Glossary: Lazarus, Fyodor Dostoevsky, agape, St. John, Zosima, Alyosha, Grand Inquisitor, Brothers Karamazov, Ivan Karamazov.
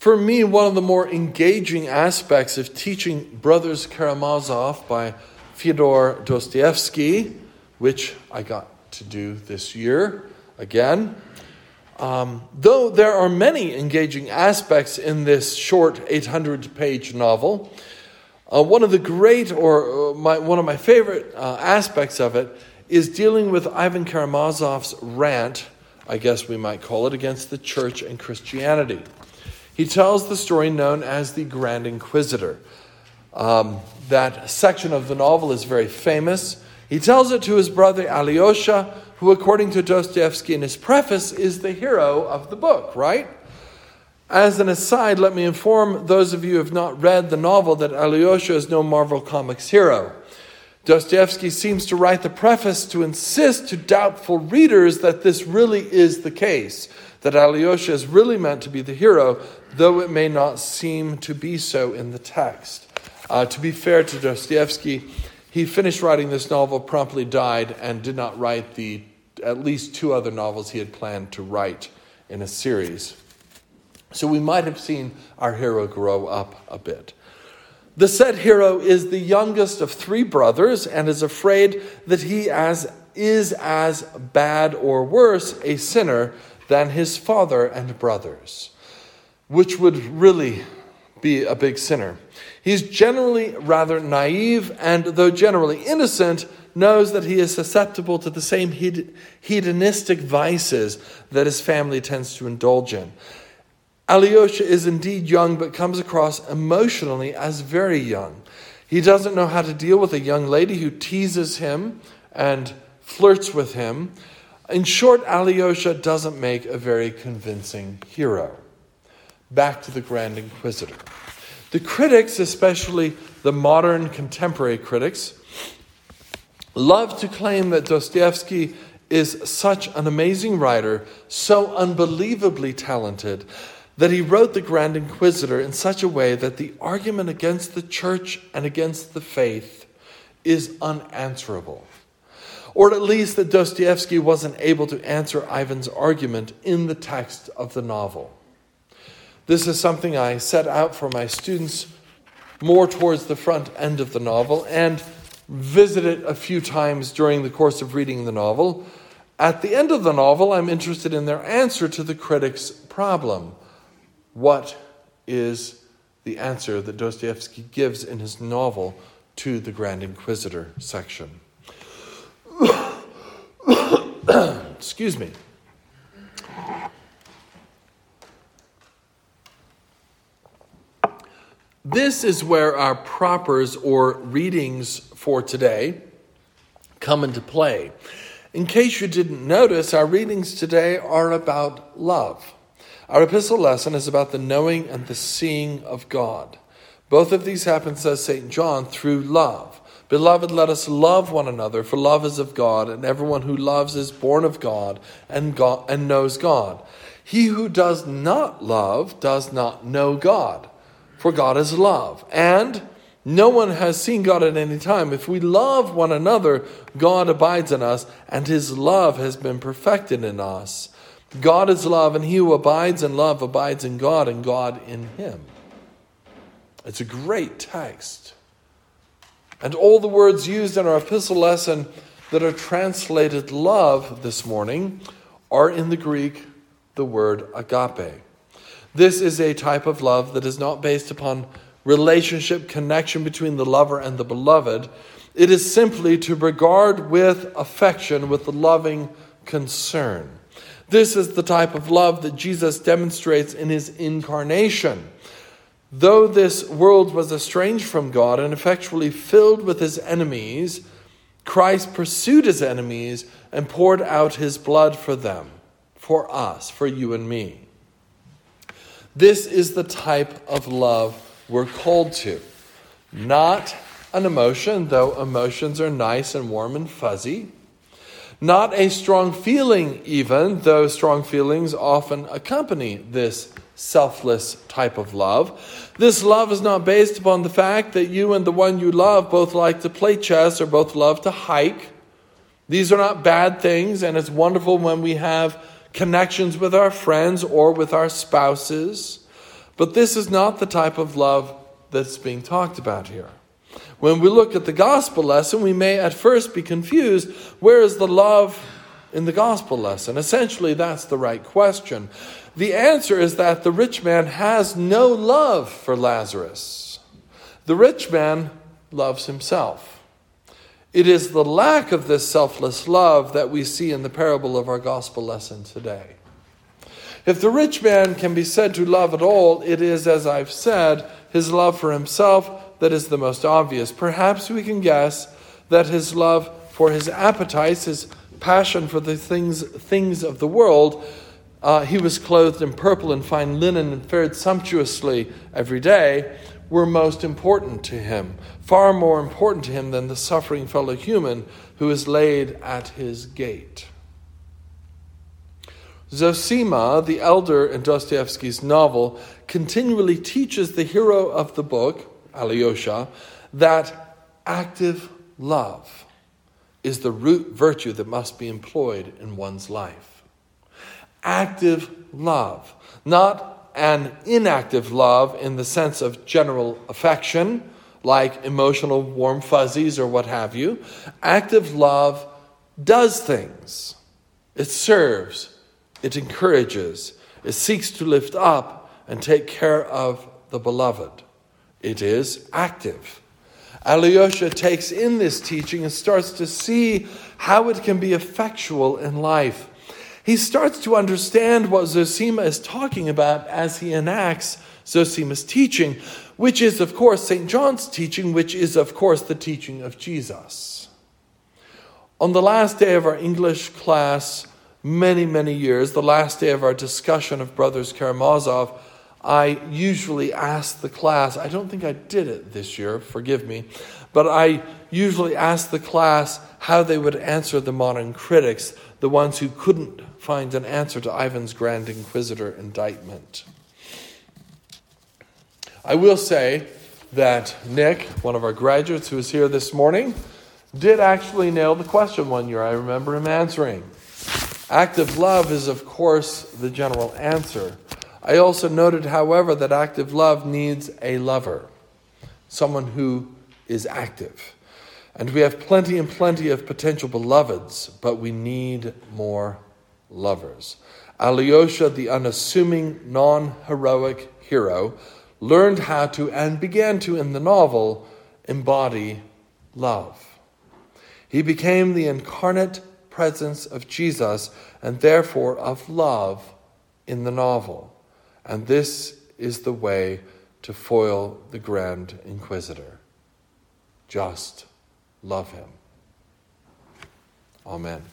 For me, one of the more engaging aspects of teaching Brothers Karamazov by Fyodor Dostoevsky, which I got to do this year again, though there are many engaging aspects in this short 800-page novel, one of the great, or one of my favorite aspects of it is dealing with Ivan Karamazov's rant, I guess we might call it, against the church and Christianity. He tells the story known as the Grand Inquisitor. That section of the novel is very famous. He tells it to his brother Alyosha, who, according to Dostoevsky in his preface, is the hero of the book, right? As an aside, let me inform those of you who have not read the novel that Alyosha is no Marvel Comics hero. Dostoevsky seems to write the preface to insist to doubtful readers that this really is the case, that Alyosha is really meant to be the hero, though it may not seem to be so in the text. To be fair to Dostoevsky, he finished writing this novel, promptly died, and did not write the at least two other novels he had planned to write in a series. So we might have seen our hero grow up a bit. The said hero is the youngest of three brothers and is afraid that he is as bad or worse a sinner than his father and brothers, which would really be a big sinner. He's generally rather naive and, though generally innocent, knows that he is susceptible to the same hedonistic vices that his family tends to indulge in. Alyosha is indeed young, but comes across emotionally as very young. He doesn't know how to deal with a young lady who teases him and flirts with him. In short, Alyosha doesn't make a very convincing hero. Back to the Grand Inquisitor. The critics, especially the modern contemporary critics, love to claim that Dostoevsky is such an amazing writer, so unbelievably talented, that he wrote the Grand Inquisitor in such a way that the argument against the church and against the faith is unanswerable. Or at least that Dostoevsky wasn't able to answer Ivan's argument in the text of the novel. This is something I set out for my students more towards the front end of the novel and visited a few times during the course of reading the novel. At the end of the novel, I'm interested in their answer to the critic's problem. What is the answer that Dostoevsky gives in his novel to the Grand Inquisitor section? Excuse me. This is where our propers or readings for today come into play. In case you didn't notice, our readings today are about love. Our epistle lesson is about the knowing and the seeing of God. Both of these happen, says St. John, through love. Beloved, let us love one another, for love is of God, and everyone who loves is born of God and knows God. He who does not love does not know God, for God is love. And no one has seen God at any time. If we love one another, God abides in us, and his love has been perfected in us. God is love, and he who abides in love abides in God, and God in him. It's a great text. And all the words used in our epistle lesson that are translated love this morning are in the Greek, the word agape. This is a type of love that is not based upon relationship, connection between the lover and the beloved. It is simply to regard with affection, with loving concern. This is the type of love that Jesus demonstrates in his incarnation. Though this world was estranged from God and effectually filled with his enemies, Christ pursued his enemies and poured out his blood for them, for us, for you and me. This is the type of love we're called to. Not an emotion, though emotions are nice and warm and fuzzy. Not a strong feeling even, though strong feelings often accompany this selfless type of love. This love is not based upon the fact that you and the one you love both like to play chess or both love to hike. These are not bad things, and it's wonderful when we have connections with our friends or with our spouses. But this is not the type of love that's being talked about here. When we look at the gospel lesson, we may at first be confused. Where is the love in the gospel lesson? Essentially, that's the right question. The answer is that the rich man has no love for Lazarus. The rich man loves himself. It is the lack of this selfless love that we see in the parable of our gospel lesson today. If the rich man can be said to love at all, it is, as I've said, his love for himself that is the most obvious. Perhaps we can guess that his love for his appetites, his passion for the things of the world. He was clothed in purple and fine linen and fared sumptuously every day, were most important to him, far more important to him than the suffering fellow human who is laid at his gate. Zosima, the elder in Dostoevsky's novel, continually teaches the hero of the book, Alyosha, that active love is the root virtue that must be employed in one's life. Active love, not an inactive love in the sense of general affection, like emotional warm fuzzies or what have you. Active love does things. It serves, it encourages, it seeks to lift up and take care of the beloved. It is active. Alyosha takes in this teaching and starts to see how it can be effectual in life. He starts to understand what Zosima is talking about as he enacts Zosima's teaching, which is, of course, St. John's teaching, which is, of course, the teaching of Jesus. On the last day of our English class, many years, the last day of our discussion of Brothers Karamazov, I usually ask the class, I don't think I did it this year, forgive me, but I usually ask the class how they would answer the modern critics, the ones who couldn't find an answer to Ivan's Grand Inquisitor indictment. I will say that Nick, one of our graduates who is here this morning, did actually nail the question one year. I remember him answering. Active love is, of course, the general answer. I also noted, however, that active love needs a lover, someone who is active. And we have plenty of potential beloveds, but we need more lovers. Alyosha, the unassuming, non-heroic hero, learned how to, and began to in the novel, embody love. He became the incarnate presence of Jesus, and therefore of love in the novel. And this is the way to foil the Grand Inquisitor. Just love him. Amen.